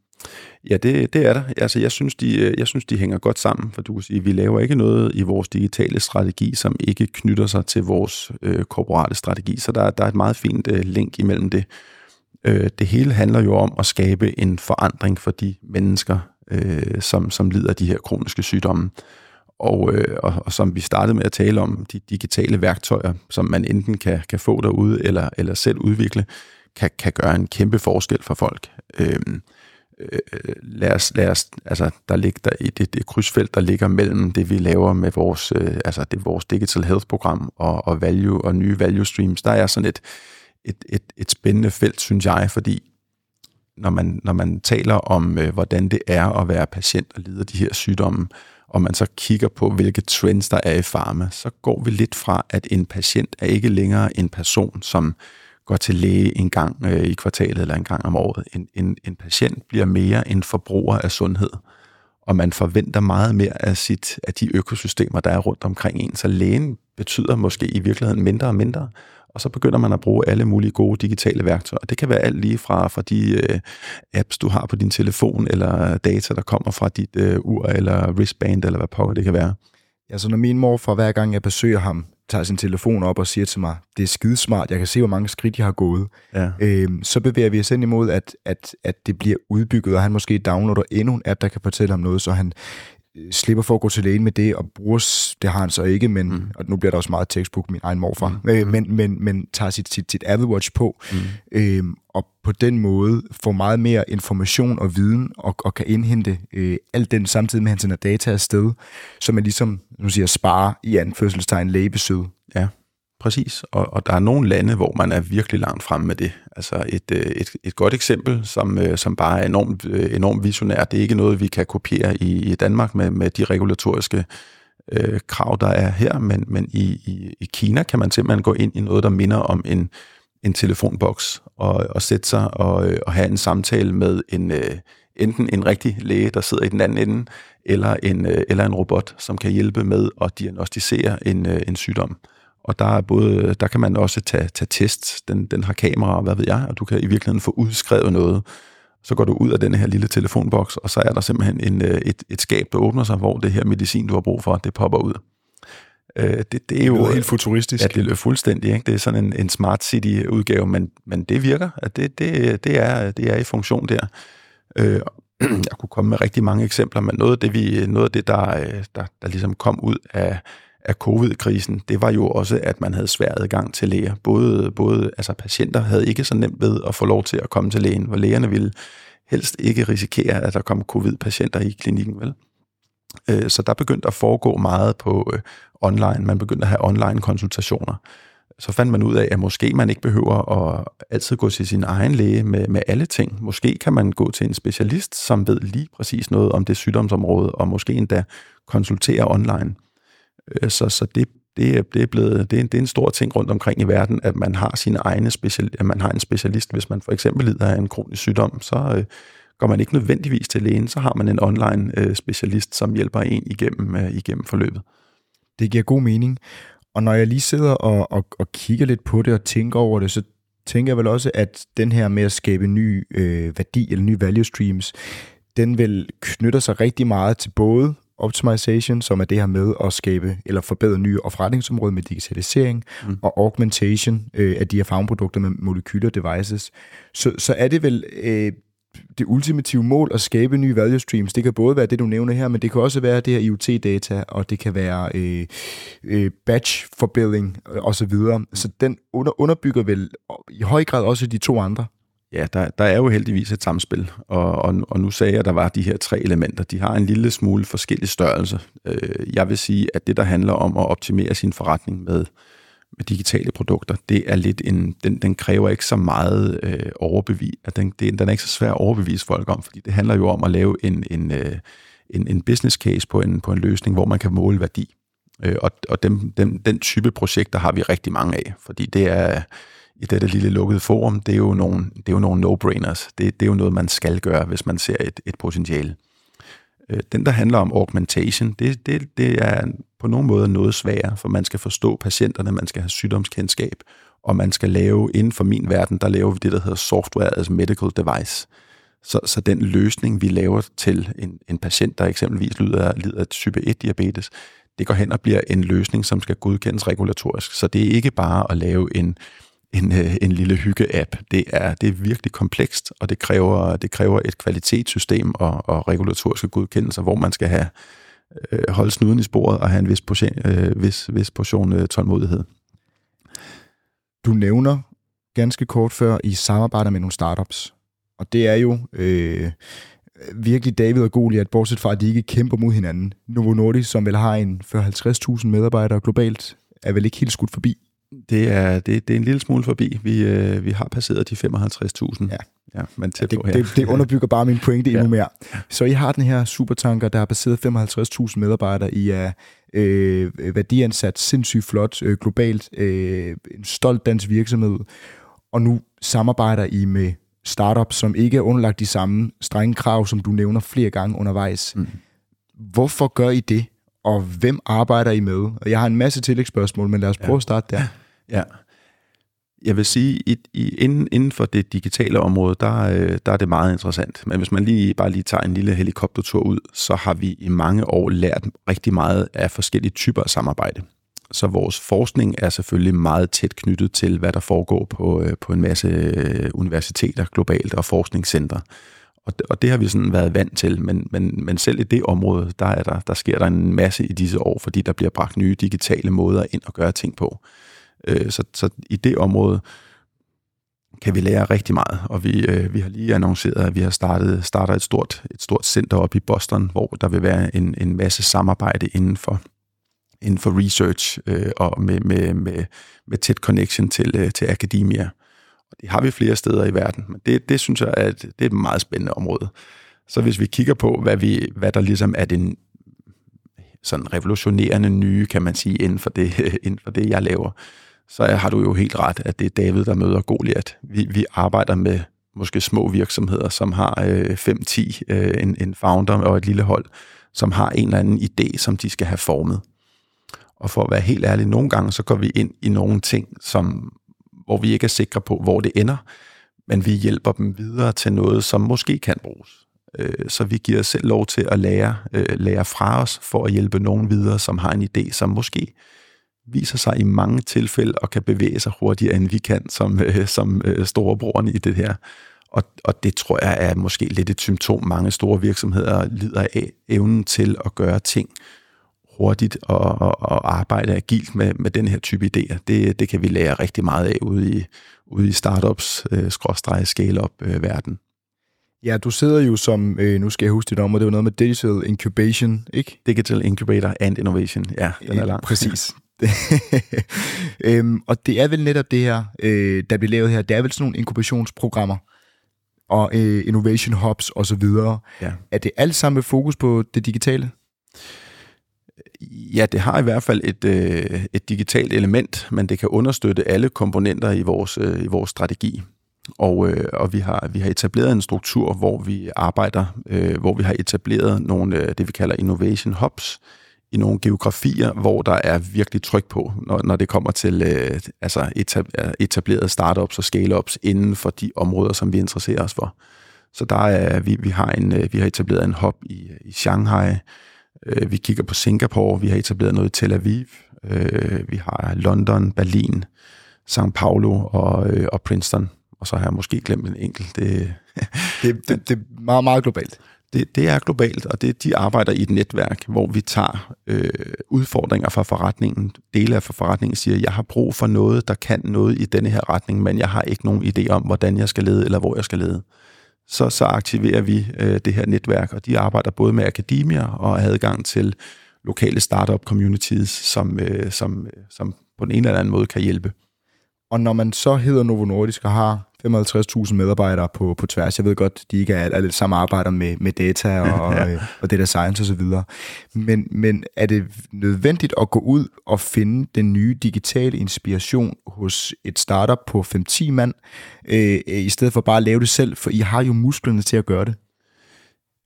Ja, det, det er der. Altså, jeg synes, de, jeg synes, de hænger godt sammen, for du kan sige, at vi laver ikke noget i vores digitale strategi, som ikke knytter sig til vores øh, korporate strategi, så der, der er et meget fint øh, link imellem det. Øh, det hele handler jo om at skabe en forandring for de mennesker, øh, som, som lider af de her kroniske sygdomme. Og, øh, og, og som vi startede med at tale om, de digitale værktøjer, som man enten kan, kan få derude eller, eller selv udvikle, kan, kan gøre en kæmpe forskel for folk. Øh, Lad os, lad os, altså der ligger der i det, det krydsfelt, der ligger mellem det, vi laver med vores, øh, altså det vores Digital Health program og, og value og nye value streams, der er sådan et, et, et, et spændende felt, synes jeg, fordi når man, når man taler om, øh, hvordan det er at være patient og lide af de her sygdomme, og man så kigger på, hvilke trends der er i pharma, så går vi lidt fra, at en patient er ikke længere en person, som går til læge en gang øh, i kvartalet eller en gang om året. En, en, en patient bliver mere en forbruger af sundhed, og man forventer meget mere af, sit, af de økosystemer, der er rundt omkring en. Så lægen betyder måske i virkeligheden mindre og mindre, og så begynder man at bruge alle mulige gode digitale værktøjer. Det kan være alt lige fra, fra de øh, apps, du har på din telefon, eller data, der kommer fra dit øh, ur eller wristband, eller hvad pokker det kan være. Ja, så når min morfar, hver gang jeg besøger ham, tager sin telefon op og siger til mig, det er skidesmart, jeg kan se, hvor mange skridt jeg har gået, ja. øhm, så bevæger vi os ind imod, at, at, at det bliver udbygget, og han måske downloader endnu en app, der kan fortælle ham noget, så han øh, slipper for at gå til lægen med det, og bruger, det har han så ikke, men, mm. og nu bliver der også meget textbook, min egen morfar, mm. øh, men, men, men tager sit, sit, sit Apple Watch på, mm. øhm, og på den måde får meget mere information og viden, og, og kan indhente øh, alt den samtidig med, at han sender data afsted, så man ligesom, nu siger, sparer i anførselstegn lægebesøg. Ja, Præcis, og, og der er nogle lande, hvor man er virkelig langt fremme med det. Altså et, et, et godt eksempel, som, som bare er enormt, enormt visionært, det er ikke noget, vi kan kopiere i, i Danmark med, med de regulatoriske øh, krav, der er her, men, men i, i, i Kina kan man simpelthen gå ind i noget, der minder om en, en telefonboks, og, og sætte sig og, og have en samtale med en, øh, enten en rigtig læge, der sidder i den anden ende, eller en, øh, eller en robot, som kan hjælpe med at diagnostisere en, øh, en sygdom. Og der er både, der kan man også tage, tage tests, den, den har kamera og hvad ved jeg, og du kan i virkeligheden få udskrevet noget. Så går du ud af den her lille telefonboks, og så er der simpelthen en, et, et skab, der åbner sig, hvor det her medicin, du har brug for, det popper ud. Det, det er det jo helt at, futuristisk. Ja, det er fuldstændig, ikke? Det er sådan en, en smart city-udgave, men, men det virker, at det, det, det, er, det er i funktion der. Jeg kunne komme med rigtig mange eksempler, men noget af det, vi, noget af det der, der, der ligesom kom ud af... af covid-krisen, det var jo også, at man havde svær adgang til læger. Både, både altså patienter havde ikke så nemt ved at få lov til at komme til lægen, hvor lægerne ville helst ikke risikere, at der kom covid-patienter i klinikken, vel? Så der begyndte at foregå meget på online. Man begyndte at have online-konsultationer. Så fandt man ud af, at måske man ikke behøver at altid gå til sin egen læge med, med alle ting. Måske kan man gå til en specialist, som ved lige præcis noget om det sygdomsområde, og måske endda konsultere online. Så, så det, det, det, er blevet, det, er en, det er en stor ting rundt omkring i verden, at man har sine egne special, at man har en specialist. Hvis man for eksempel lider af en kronisk sygdom, så øh, går man ikke nødvendigvis til lægen, så har man en online øh, specialist, som hjælper en igennem, øh, igennem forløbet. Det giver god mening. Og når jeg lige sidder og, og, og kigger lidt på det og tænker over det, så tænker jeg vel også, at den her med at skabe ny øh, værdi eller nye value streams, den vel knytter sig rigtig meget til både Optimization, som er det her med at skabe eller forbedre nye og forretningsområder med digitalisering, mm. og augmentation øh, af de her farmprodukter med molekyler devices. Så, så er det vel øh, det ultimative mål at skabe nye value streams. Det kan både være det, du nævner her, men det kan også være det her I O T-data, og det kan være øh, øh, batch-forbuilding osv. Så, så den under, underbygger vel i høj grad også de to andre. Ja, der, der er jo heldigvis et samspil, og, og, og nu sagde jeg, at der var de her tre elementer. De har en lille smule forskellig størrelse. Jeg vil sige, at det, der handler om at optimere sin forretning med, med digitale produkter, det er lidt en, den, den kræver ikke så meget øh, overbevis. Den, den er ikke så svær at overbevise folk om, fordi det handler jo om at lave en, en, en, en business case på en, på en løsning, hvor man kan måle værdi. Og, og dem, dem, den type projekter har vi rigtig mange af, fordi det er... I dette lille lukkede forum, det er jo nogle, det er jo nogle no-brainers. Det, det er jo noget, man skal gøre, hvis man ser et, et potentiale. Den, der handler om augmentation, det, det, det er på nogen måde noget sværere, for man skal forstå patienterne, man skal have sygdomskendskab, og man skal lave, inden for min verden, der laver vi det, der hedder software as medical device. Så, så den løsning, vi laver til en, en patient, der eksempelvis lider, lider af type et diabetes, det går hen og bliver en løsning, som skal godkendes regulatorisk. Så det er ikke bare at lave en En, en lille hygge-app. Det er, det er virkelig komplekst, og det kræver, det kræver et kvalitetssystem og, og regulatoriske godkendelser, hvor man skal have øh, holde snuden i sporet og have en vis portion, øh, vis, vis portion øh, tålmodighed. Du nævner ganske kort før, I samarbejder med nogle startups, og det er jo øh, virkelig David og Goliat, bortset fra, at de ikke kæmper mod hinanden. Novo Nordisk, som vel har en fyrre til halvtreds tusind medarbejdere globalt, er vel ikke helt skudt forbi? Det er, det, det er en lille smule forbi. Vi, øh, vi har passeret de femoghalvtreds tusind. Ja. Ja, man tæt på her. Det, det underbygger bare min pointe endnu mere. Så I har den her supertanker, der har passeret femoghalvtreds tusind medarbejdere. I er øh, værdiansat sindssygt flot øh, globalt. Øh, en stolt dansk virksomhed. Og nu samarbejder I med startups, som ikke er underlagt de samme strenge krav, som du nævner flere gange undervejs. Mm. Hvorfor gør I det? Og hvem arbejder I med? Og jeg har en masse tillægsspørgsmål, men lad os prøve ja. at starte der. Ja, jeg vil sige, at inden, inden for det digitale område, der, der er det meget interessant. Men hvis man lige bare lige tager en lille helikoptertur ud, så har vi i mange år lært rigtig meget af forskellige typer af samarbejde. Så vores forskning er selvfølgelig meget tæt knyttet til, hvad der foregår på, på en masse universiteter globalt og forskningscenter. Og det, og det har vi sådan været vant til, men, men, men selv i det område, der, er der, der sker der en masse i disse år, fordi der bliver bragt nye digitale måder ind og gøre ting på. Så, så i det område kan vi lære rigtig meget, og vi, vi har lige annonceret, at vi har startet starter et stort, et stort center op i Boston, hvor der vil være en, en masse samarbejde inden for, inden for research øh, og med, med, med, med tæt connection til, øh, til akademia. Og det har vi flere steder i verden, men det, det synes jeg, at det er et meget spændende område. Så hvis vi kigger på, hvad, vi, hvad der ligesom er den sådan revolutionerende nye, kan man sige, inden for det, inden for det jeg laver, så har du jo helt ret, at det er David, der møder Goliat. Vi, vi arbejder med måske små virksomheder, som har øh, fem til ti, øh, en, en founder og et lille hold, som har en eller anden idé, som de skal have formet. Og for at være helt ærlig, nogle gange så går vi ind i nogle ting, som, hvor vi ikke er sikre på, hvor det ender, men vi hjælper dem videre til noget, som måske kan bruges. Øh, så vi giver os selv lov til at lære, øh, lære fra os, for at hjælpe nogen videre, som har en idé, som måske viser sig i mange tilfælde og kan bevæge sig hurtigere, end vi kan som, øh, som øh, storebrorne i det her. Og, og det tror jeg er måske lidt et symptom, mange store virksomheder lider af, evnen til at gøre ting hurtigt og, og, og arbejde agilt med, med den her type idéer. Det, det kan vi lære rigtig meget af ude i, ude i startups, øh, skråstreg, scale-up øh, verden. Ja, du sidder jo som, øh, nu skal jeg huske dit om, og det var noget med Digital Incubation, ikke? Digital Incubator and Innovation, ja, den er lang. Præcis. øhm, og det er vel netop det her, øh, der bliver lavet her, det er vel sådan nogle inkubationsprogrammer og øh, innovation hubs og så videre. Ja. Er det alt sammen med fokus på det digitale? Ja, det har i hvert fald et, øh, et digitalt element, men det kan understøtte alle komponenter i vores, øh, i vores strategi. Og, øh, og vi, har, vi har etableret en struktur, hvor vi arbejder, øh, hvor vi har etableret nogle, øh, det vi kalder innovation hubs, i nogle geografier, hvor der er virkelig tryk på, når, når det kommer til øh, altså etablerede startups og scale-ups inden for de områder, som vi interesserer os for. Så der er, vi, vi, har en, vi har etableret en hub i, i Shanghai, øh, vi kigger på Singapore, vi har etableret noget i Tel Aviv, øh, vi har London, Berlin, São Paulo og, øh, og Princeton. Og så har jeg måske glemt en enkelt. Det, det, det, det er meget, meget globalt. Det, det er globalt, og det, de arbejder i et netværk, hvor vi tager øh, udfordringer fra forretningen. Dele af forretningen siger, jeg har brug for noget, der kan noget i denne her retning, men jeg har ikke nogen idé om, hvordan jeg skal lede, eller hvor jeg skal lede. Så, så aktiverer vi øh, det her netværk, og de arbejder både med akademier og adgang til lokale startup-communities, som, øh, som, som på den ene eller anden måde kan hjælpe. Og når man så hedder Novo Nordisk og har femoghalvtreds tusind medarbejdere på, på tværs, jeg ved godt, de ikke er alle sammen arbejder med, med data og, ja. og data science osv., men, men er det nødvendigt at gå ud og finde den nye digitale inspiration hos et startup på fem til ti mand, øh, i stedet for bare at lave det selv, for I har jo musklerne til at gøre det?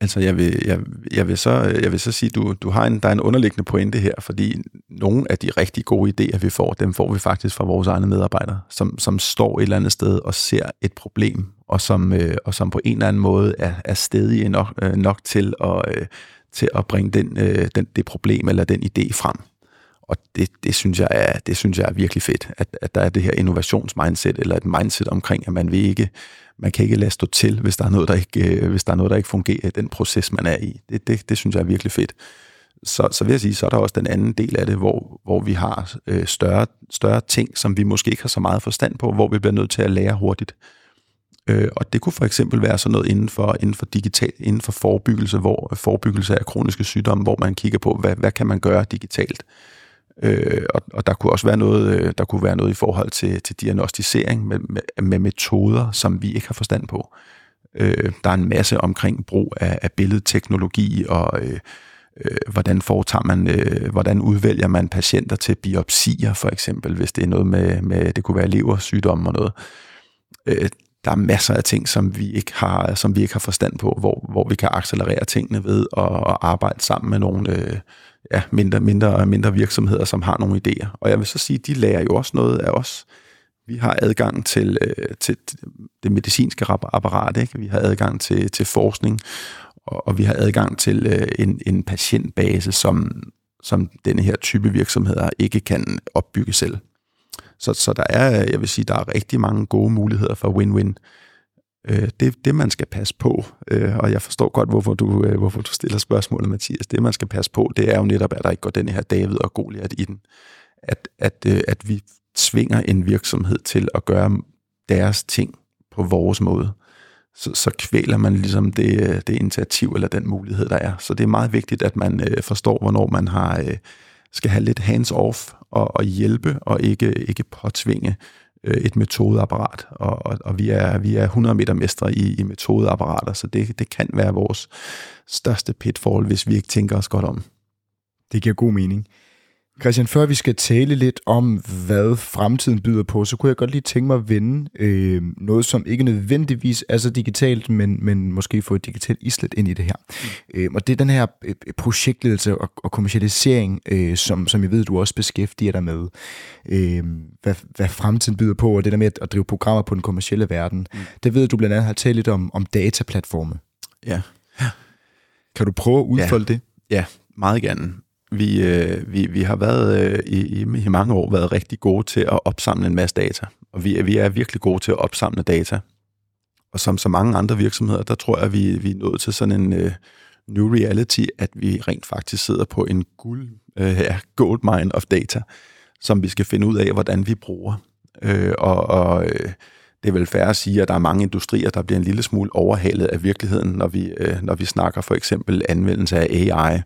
Altså, jeg vil, jeg, jeg vil, så, jeg vil så sige, du, du har en, der er en underliggende pointe her, fordi nogle af de rigtig gode idéer, vi får, dem får vi faktisk fra vores egne medarbejdere, som, som står et eller andet sted og ser et problem, og som, øh, og som på en eller anden måde er, er stedige nok, øh, nok til, at, øh, til at bringe den, øh, den, det problem eller den idé frem. Og det, det, synes jeg er, det synes jeg er virkelig fedt, at, at der er det her innovationsmindset, eller et mindset omkring, at man vil ikke, man kan ikke lade stå til, hvis der er noget, der ikke, hvis der er noget, der ikke fungerer i den proces, man er i. Det, det, det synes jeg er virkelig fedt. Så, så vil jeg sige, så er der også den anden del af det, hvor, hvor vi har øh, større, større ting, som vi måske ikke har så meget forstand på, hvor vi bliver nødt til at lære hurtigt. Øh, og det kunne for eksempel være sådan noget inden for, inden for digital, inden for forebyggelse, hvor forebyggelse af kroniske sygdomme, hvor man kigger på, hvad, hvad kan man gøre digitalt. Øh, og, og der kunne også være noget, der kunne være noget i forhold til, til diagnostisering med, med, med metoder, som vi ikke har forstand på. Øh, der er en masse omkring brug af, af billedteknologi og øh, øh, hvordan foretager man, øh, hvordan udvælger man patienter til biopsier for eksempel, hvis det er noget med, med det kunne være leversygdomme og noget. Øh, der er masser af ting, som vi ikke har, som vi ikke har forstand på, hvor, hvor vi kan accelerere tingene ved at arbejde sammen med nogle øh, ja, mindre, mindre, mindre virksomheder, som har nogle idéer. Og jeg vil så sige, de lærer jo også noget af os. Vi har adgang til, øh, til det medicinske apparat, ikke? Vi har adgang til, til forskning, og, og vi har adgang til øh, en, en patientbase, som, som denne her type virksomheder ikke kan opbygge selv. Så, så der er, jeg vil sige, der er rigtig mange gode muligheder for win-win. Det, det man skal passe på, og jeg forstår godt, hvorfor du, hvorfor du stiller spørgsmålet, Mathias, det man skal passe på, det er jo netop, at der ikke går den her David og Goliat i den. At, at, at vi tvinger en virksomhed til at gøre deres ting på vores måde. Så, så kvæler man ligesom det, det initiativ eller den mulighed, der er. Så det er meget vigtigt, at man forstår, hvornår man har skal have lidt hands-off og, og hjælpe og ikke, ikke påtvinge et metodeapparat, og, og, og vi, er, vi er hundrede meter mestre i, i metodeapparater, så det, det kan være vores største pitfall, hvis vi ikke tænker os godt om. Det giver god mening. Christian, før vi skal tale lidt om, hvad fremtiden byder på, så kunne jeg godt lige tænke mig at vende øh, noget, som ikke nødvendigvis er så digitalt, men, men måske få et digitalt islet ind i det her. Mm. Øh, og det er den her øh, projektledelse og, og kommercialisering, øh, som, som jeg ved, du også beskæftiger dig med. Øh, hvad, hvad fremtiden byder på, og det der med at, at drive programmer på den kommercielle verden. Mm. Det ved du blandt andet har talt lidt om, om dataplatforme. Ja. ja. Kan du prøve at udfolde ja. det? Ja, meget gerne. Vi, øh, vi, vi har været øh, i, i mange år været rigtig gode til at opsamle en masse data, og vi, vi er virkelig gode til at opsamle data. Og som så mange andre virksomheder, der tror jeg, vi, vi er nået til sådan en øh, new reality, at vi rent faktisk sidder på en guld, øh, goldmine of data, som vi skal finde ud af, hvordan vi bruger. Øh, og og øh, det er vel fair at sige, at der er mange industrier, der bliver en lille smule overhalet af virkeligheden, når vi, øh, når vi snakker for eksempel anvendelse af A I.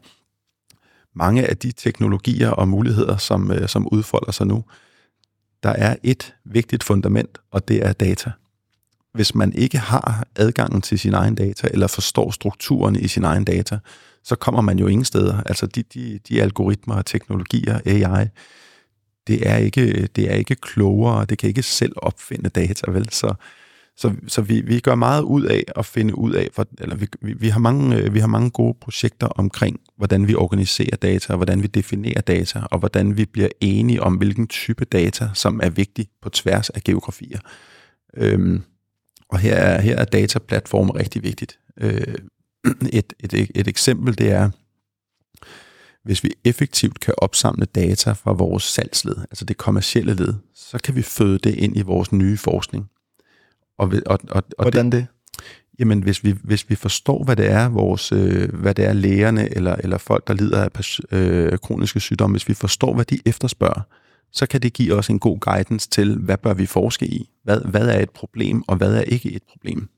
Mange af de teknologier og muligheder, som, øh, som udfolder sig nu, der er et vigtigt fundament, og det er data. Hvis man ikke har adgangen til sin egen data, eller forstår strukturerne i sin egen data, så kommer man jo ingen steder. Altså de, de, de algoritmer og teknologier, A I, det er, ikke, det er ikke klogere, det kan ikke selv opfinde data, vel? Så, så, så vi, vi gør meget ud af at finde ud af, for, eller vi, vi, vi, har mange, vi har mange gode projekter omkring, hvordan vi organiserer data, hvordan vi definerer data, og hvordan vi bliver enige om, hvilken type data, som er vigtig på tværs af geografier. Øhm, og her er, her er dataplatformer rigtig vigtigt. Øh, et, et, et eksempel, det er, hvis vi effektivt kan opsamle data fra vores salgsled, altså det kommercielle led, så kan vi føde det ind i vores nye forskning. Og, og, og, og hvordan det? Jamen, hvis vi, hvis vi forstår, hvad det er, vores, øh, hvad det er lægerne eller, eller folk, der lider af øh, kroniske sygdomme, hvis vi forstår, hvad de efterspørger, så kan det give os en god guidance til, hvad bør vi forske i? Hvad, hvad er et problem, og hvad er ikke et problem?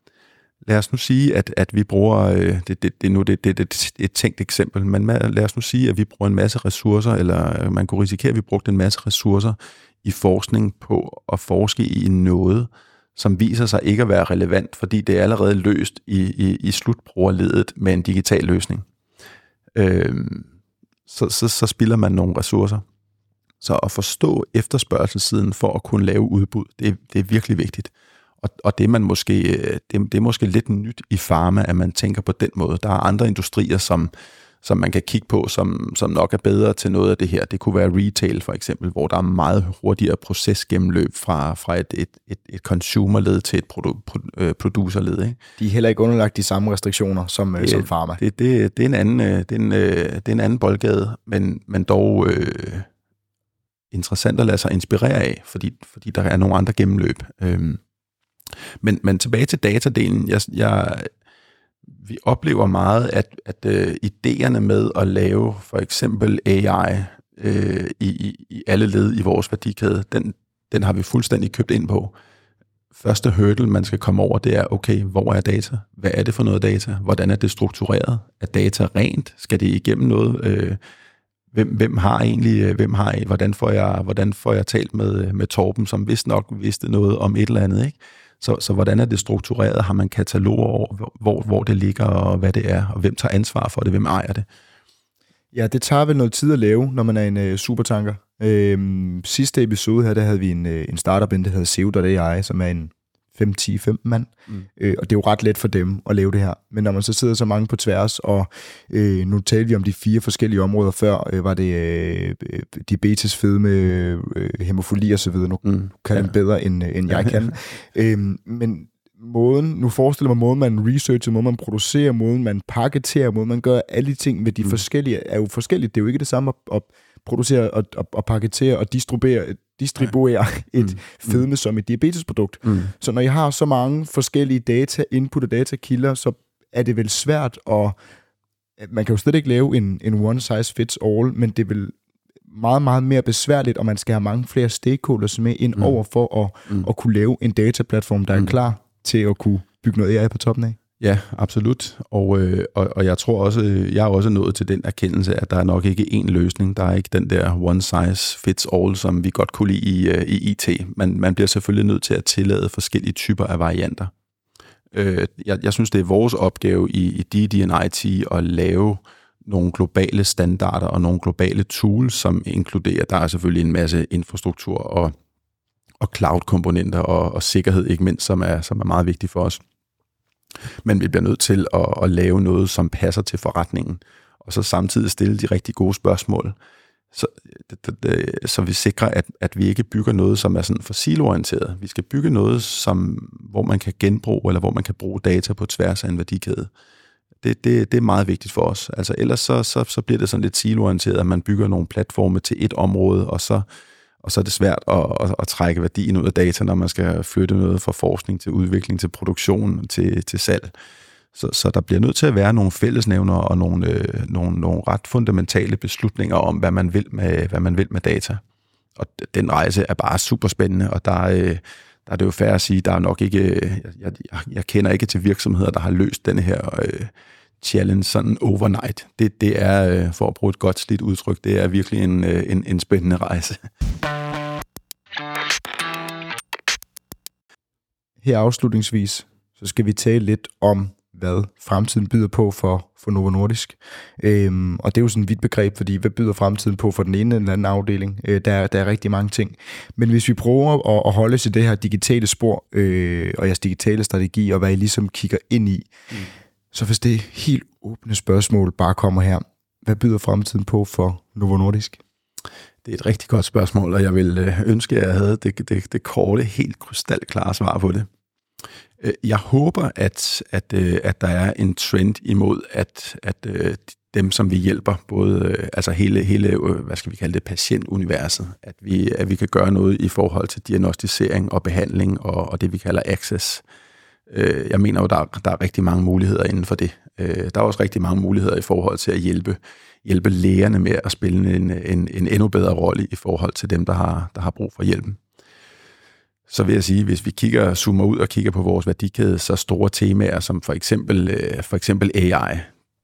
Lad os nu sige, at, at vi bruger, øh, det, det, det, nu det, det, det er et tænkt eksempel, men lad os nu sige, at vi bruger en masse ressourcer, eller man kunne risikere, at vi brugte en masse ressourcer i forskning på at forske i noget, som viser sig ikke at være relevant, fordi det er allerede løst i, i, i slutbrugerledet med en digital løsning. Øhm, så, så, så spilder man nogle ressourcer. Så at forstå efterspørgselssiden for at kunne lave udbud, det, det er virkelig vigtigt. Og, og det, man måske, det, det er måske lidt nyt i pharma, at man tænker på den måde. Der er andre industrier, som, som man kan kigge på, som, som nok er bedre til noget af det her. Det kunne være retail for eksempel, hvor der er meget hurtigere procesgennemløb fra, fra et, et, et, et consumerled til et produ, produ, producerled. Ikke? De er heller ikke underlagt de samme restriktioner som, det, som pharma. Det, det, det, er en anden, det, er en, det er en anden boldgade, men, men dog øh, interessant at lade sig inspirere af, fordi, fordi der er nogle andre gennemløb. Øhm. Men, men tilbage til datadelen. Jeg... jeg Vi oplever meget, at, at øh, idéerne med at lave for eksempel A I øh, i, i alle led i vores værdikæde, den, den har vi fuldstændig købt ind på. Første hurdle, man skal komme over, det er, okay, hvor er data? Hvad er det for noget data? Hvordan er det struktureret? Er data rent? Skal det igennem noget? Øh, hvem, hvem har egentlig, hvem har, hvordan får jeg, hvordan får jeg talt med, med Torben, som vist nok vidste noget om et eller andet, ikke? Så, så hvordan er det struktureret? Har man kataloger over, hvor, hvor det ligger, og hvad det er, og hvem tager ansvar for det, hvem ejer det? Ja, det tager vel noget tid at lave, når man er en øh, supertanker. Øhm, sidste episode her, der havde vi en, øh, en startup, der hedder Coda.ai, som er en fem ti femten mand, mm. øh, og det er jo ret let for dem at lave det her. Men når man så sidder så mange på tværs, og øh, nu talte vi om de fire forskellige områder før, øh, var det øh, diabetes, fedme, øh, hemofili og så videre. Nu mm. kan ja. den bedre, end, øh, end jeg kan. øhm, men måden, nu forestiller mig, måden man researcher, måden man producerer, måden man paketerer, måden man gør alle de ting med de mm. forskellige, er jo forskelligt. Det er jo ikke det samme at, at producere og, og, og paketere og distribuere distribuere et mm. fedme som et diabetesprodukt. Mm. Så når I har så mange forskellige data, input og datakilder, så er det vel svært at... Man kan jo slet ikke lave en, en one size fits all, men det er vel meget, meget mere besværligt, og man skal have mange flere stakeholders med ind mm. over for at, mm. at kunne lave en dataplatform, der er klar til at kunne bygge noget A I på toppen af. Ja, absolut. Og, øh, og, og jeg tror også, jeg er også nået til den erkendelse, at der er nok ikke én løsning. Der er ikke den der one size fits all, som vi godt kunne lide i, øh, i I T. Man, man bliver selvfølgelig nødt til at tillade forskellige typer af varianter. Øh, jeg, jeg synes, det er vores opgave i, i D D and I T at lave nogle globale standarder og nogle globale tools, som inkluderer, der er selvfølgelig en masse infrastruktur og, og cloud-komponenter og, og sikkerhed, ikke mindst, som er, som er meget vigtig for os. Men vi bliver nødt til at, at lave noget, som passer til forretningen, og så samtidig stille de rigtig gode spørgsmål, så, det, det, så vi sikrer, at, at vi ikke bygger noget, som er sådan for siloorienteret. Vi skal bygge noget, som, hvor man kan genbruge, eller hvor man kan bruge data på tværs af en værdikæde. Det, det, det er meget vigtigt for os. Altså, ellers så, så, så bliver det sådan lidt siloorienteret, at man bygger nogle platforme til et område, og så, og så er det svært at, at, at trække værdien ud af data, når man skal flytte noget fra forskning til udvikling, til produktion, til, til salg. Så, så der bliver nødt til at være nogle fællesnævner og nogle, øh, nogle, nogle ret fundamentale beslutninger om, hvad man vil med, hvad man vil med data. Og den rejse er bare superspændende, og der er... Øh, Der er det jo fair at sige, der er nok ikke, jeg, jeg, jeg kender ikke til virksomheder, der har løst denne her øh, challenge sådan overnight. Det, det er, øh, for at bruge et godt slidt udtryk, det er virkelig en, øh, en, en spændende rejse. Her afslutningsvis, så skal vi tale lidt om, hvad fremtiden byder på for, for Novo Nordisk. Øhm, og det er jo sådan et vidt begreb, fordi hvad byder fremtiden på for den ene eller anden afdeling? Øh, der, der er rigtig mange ting. Men hvis vi prøver at, at holde til det her digitale spor, øh, og jeres digitale strategi, og hvad I ligesom kigger ind i, mm. så hvis det helt åbne spørgsmål bare kommer her, hvad byder fremtiden på for Novo Nordisk? Det er et rigtig godt spørgsmål, og jeg ville ønske, at jeg havde det, det, det korte, helt krystalklare svar på det. Jeg håber, at, at, at der er en trend imod, at, at dem, som vi hjælper, både altså hele, hele hvad skal vi kalde det, patientuniverset, at vi, at vi kan gøre noget i forhold til diagnostisering og behandling og, og det, vi kalder access. Jeg mener jo, der, der er rigtig mange muligheder inden for det. Der er også rigtig mange muligheder i forhold til at hjælpe, hjælpe lægerne med at spille en, en, en endnu bedre rolle i forhold til dem, der har, der har brug for hjælpen. Så vil jeg sige, hvis vi kigger, zoomer ud og kigger på vores værdikæde, så store temaer som for eksempel, for eksempel A I,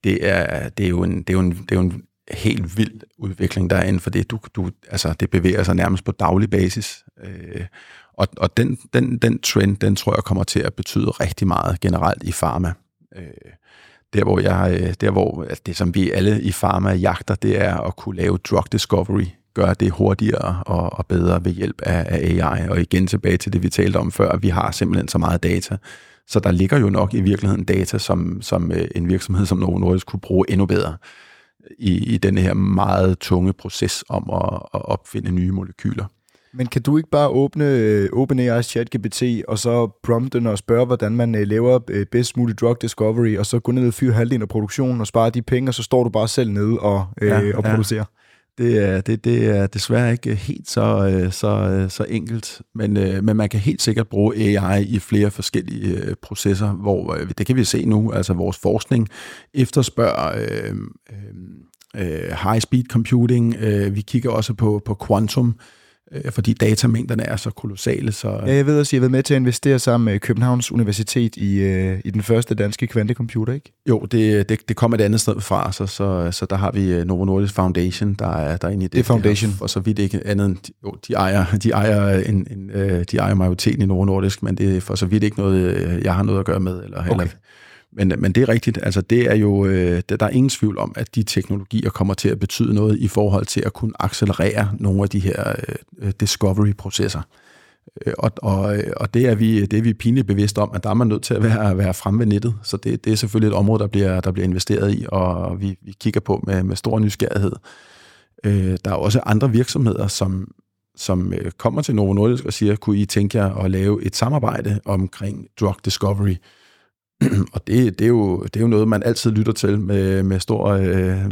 det er, det, er jo en, det, er jo en, det er jo en helt vild udvikling, der er inden for det. Du, du, altså, det bevæger sig nærmest på daglig basis. Og, og den, den, den trend, den tror jeg kommer til at betyde rigtig meget generelt i pharma. Der hvor, jeg, der, hvor det, som vi alle i pharma jagter, det er at kunne lave drug discovery, gøre det hurtigere og bedre ved hjælp af A I. Og igen tilbage til det, vi talte om før, at vi har simpelthen så meget data. Så der ligger jo nok i virkeligheden data, som, som en virksomhed som Novo Nordisk kunne bruge endnu bedre i, i denne her meget tunge proces om at, at opfinde nye molekyler. Men kan du ikke bare åbne OpenAI's ChatGPT og så prompte den og spørge, hvordan man laver bedst mulig drug discovery, og så gå ned og fyre halvdelen af produktionen og spare de penge, og så står du bare selv nede og, ja, øh, og producerer? Ja. Det er, det, det er desværre ikke helt så, så, så enkelt, men, men man kan helt sikkert bruge A I i flere forskellige processer, hvor det kan vi se nu, altså vores forskning efterspørger øh, øh, high-speed computing, vi kigger også på, på quantum, fordi datamængderne er så kolossale. Så... Ja, jeg ved også, at I har været med til at investere sammen med Københavns Universitet i, i den første danske kvantecomputer, ikke? Jo, det, det, det kom et andet sted fra, så, så, så der har vi Novo Nordisk Foundation, der er, der er inde i det. Det er Foundation. Og så vidt ikke andet end, jo, de ejer, de ejer, en, en, de ejer majoriteten i Novo Nordisk, men det er for så vidt ikke noget, jeg har noget at gøre med. Eller, okay. eller, men, men det er rigtigt, altså det er jo, der er ingen tvivl om, at de teknologier kommer til at betyde noget i forhold til at kunne accelerere nogle af de her discovery-processer. Og, og, og det er vi, det er vi pinligt bevidst om, at der er man nødt til at være, være fremme ved nettet, så det, det er selvfølgelig et område, der bliver, der bliver investeret i, og vi, vi kigger på med, med stor nysgerrighed. Der er også andre virksomheder, som... som kommer til Novo Nordisk og siger, kunne I tænke jer at lave et samarbejde omkring drug discovery? Og det, det, er jo, det er jo noget, man altid lytter til med, med stor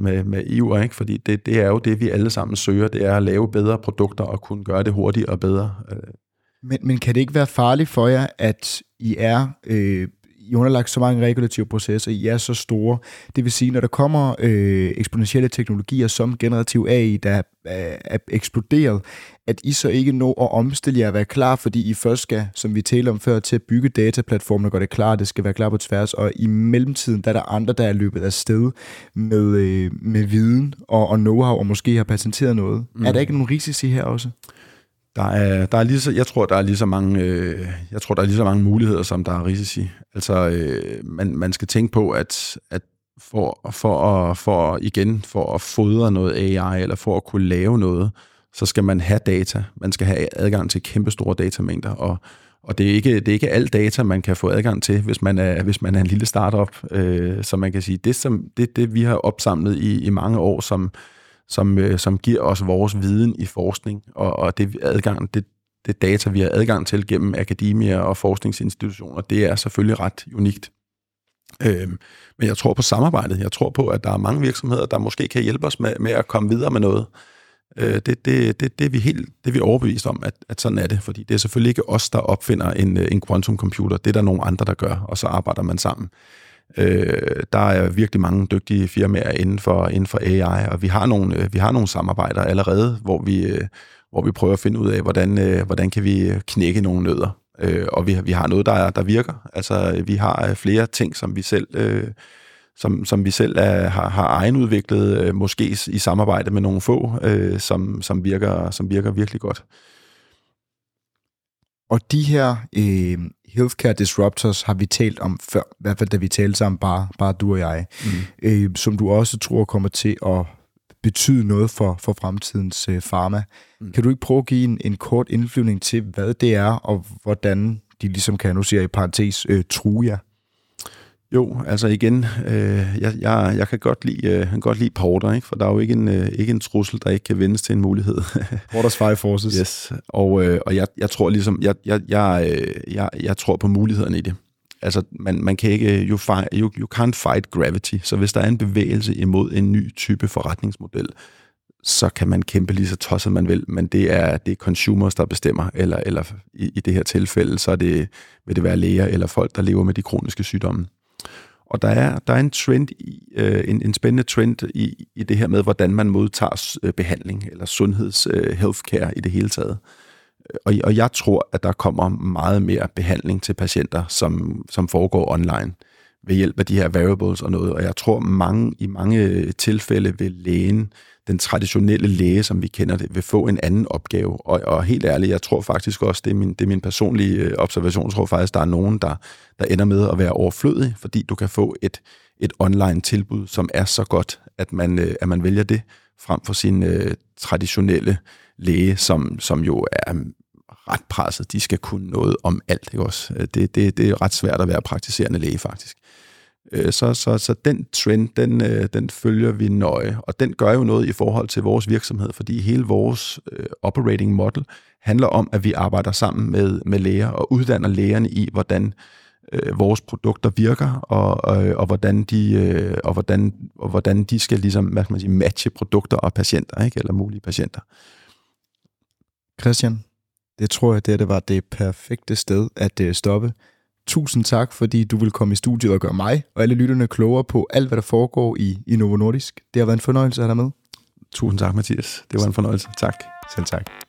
med, med iver, ikke? Fordi det, det er jo det, vi alle sammen søger, det er at lave bedre produkter og kunne gøre det hurtigere og bedre. Men, men kan det ikke være farligt for jer, at I er... Øh I underlagt så mange regulative processer, I er så store. Det vil sige, når der kommer øh, eksponentielle teknologier som generativ A I, der er, er eksploderet, at I så ikke når at omstille jer og være klar, fordi I først skal, som vi taler om før, til at bygge dataplatformen, der går det klar, det skal være klar på tværs, og i mellemtiden, der er der andre, der er løbet afsted med, øh, med viden og, og know-how, og måske har patenteret noget. Mm. Er der ikke nogen risici her også? Der er, der er lige så, jeg tror, der er lige så mange, øh, jeg tror, der er lige så mange muligheder, som der er risici. Altså, øh, man, man skal tænke på, at, at for, for, at, for, igen, for at fodre noget A I, eller for at kunne lave noget, så skal man have data. Man skal have adgang til kæmpestore datamængder, og, og det er ikke, det er ikke alt data, man kan få adgang til, hvis man er, hvis man er en lille startup. Øh, så man kan sige, det som, det, det vi har opsamlet i, i mange år, som Som, øh, som giver os vores viden i forskning, og, og det, adgang, det, det data, vi har adgang til gennem akademier og forskningsinstitutioner, det er selvfølgelig ret unikt. Øhm, men jeg tror på samarbejdet. Jeg tror på, at der er mange virksomheder, der måske kan hjælpe os med, med at komme videre med noget. Øh, det, det, det, det, er vi helt, det er vi overbevist om, at, at sådan er det, fordi det er selvfølgelig ikke os, der opfinder en, en quantumcomputer. Det er der nogle andre, der gør, og så arbejder man sammen. Øh, der er virkelig mange dygtige firmaer inden for, inden for A I, og vi har nogle, vi har nogle samarbejder allerede, hvor vi, hvor vi prøver at finde ud af, hvordan, hvordan kan vi knække nogle nødder. Øh, og vi, vi har noget, der, der virker. Altså, vi har flere ting, som vi selv, øh, som, som vi selv er, har, har egenudviklet, måske i samarbejde med nogle få, øh, som, som, virker, som virker virkelig godt. Og de her øh, healthcare disruptors har vi talt om før, i hvert fald da vi talte sammen, bare, bare du og jeg, mm. øh, som du også tror kommer til at betyde noget for, for fremtidens øh, pharma. Mm. Kan du ikke prøve at give en, en kort indflyvning til, hvad det er, og hvordan de ligesom kan, nu siger jeg i parentes, øh, true jer? Jo, altså igen, øh, jeg, jeg, jeg kan godt lide, øh, kan godt lide Porter, ikke? For der er jo ikke en, øh, ikke en trussel, der ikke kan vendes til en mulighed. Porters five forces. Yes, og, øh, og jeg, jeg tror ligesom, jeg, jeg, jeg, jeg, jeg tror på mulighederne i det. Altså, man, man kan ikke, you, fight, you, you can't fight gravity, så hvis der er en bevægelse imod en ny type forretningsmodel, så kan man kæmpe lige så tosset man vil, men det er, det er consumers, der bestemmer, eller, eller i, i det her tilfælde, så er det, vil det være læger eller folk, der lever med de kroniske sygdomme. Og der er, der er en trend, i, øh, en, en spændende trend i, i det her med, hvordan man modtager øh, behandling eller sundheds øh, healthcare i det hele taget. Og, og jeg tror, at der kommer meget mere behandling til patienter, som, som foregår online ved hjælp af de her variables og noget. Og jeg tror, mange i mange tilfælde vil lægen, den traditionelle læge, som vi kender det, vil få en anden opgave. Og, og helt ærligt, jeg tror faktisk også, det er min, det er min personlige observation, tror faktisk, der er nogen, der, der ender med at være overflødig, fordi du kan få et, et online-tilbud, som er så godt, at man, at man vælger det, frem for sin uh, traditionelle læge, som, som jo er ret presset. De skal kunne noget om alt, ikke også? Det, det, det er ret svært at være praktiserende læge, faktisk. Så, så, så den trend, den, den følger vi nøje, og den gør jo noget i forhold til vores virksomhed, fordi hele vores øh, operating model handler om, at vi arbejder sammen med, med læger og uddanner lægerne i, hvordan øh, vores produkter virker, og, øh, og, hvordan de, øh, og, hvordan, og hvordan de skal ligesom, hvad skal man sige, matche produkter og patienter, ikke? Eller mulige patienter. Christian, det tror jeg, det, det var det perfekte sted at øh, stoppe. Tusind tak, fordi du vil komme i studiet og gøre mig og alle lytterne klogere på alt, hvad der foregår i, i Novo Nordisk. Det har været en fornøjelse at have dig med. Tusind tak, Mathias. Det var en fornøjelse. Tak. Selv tak.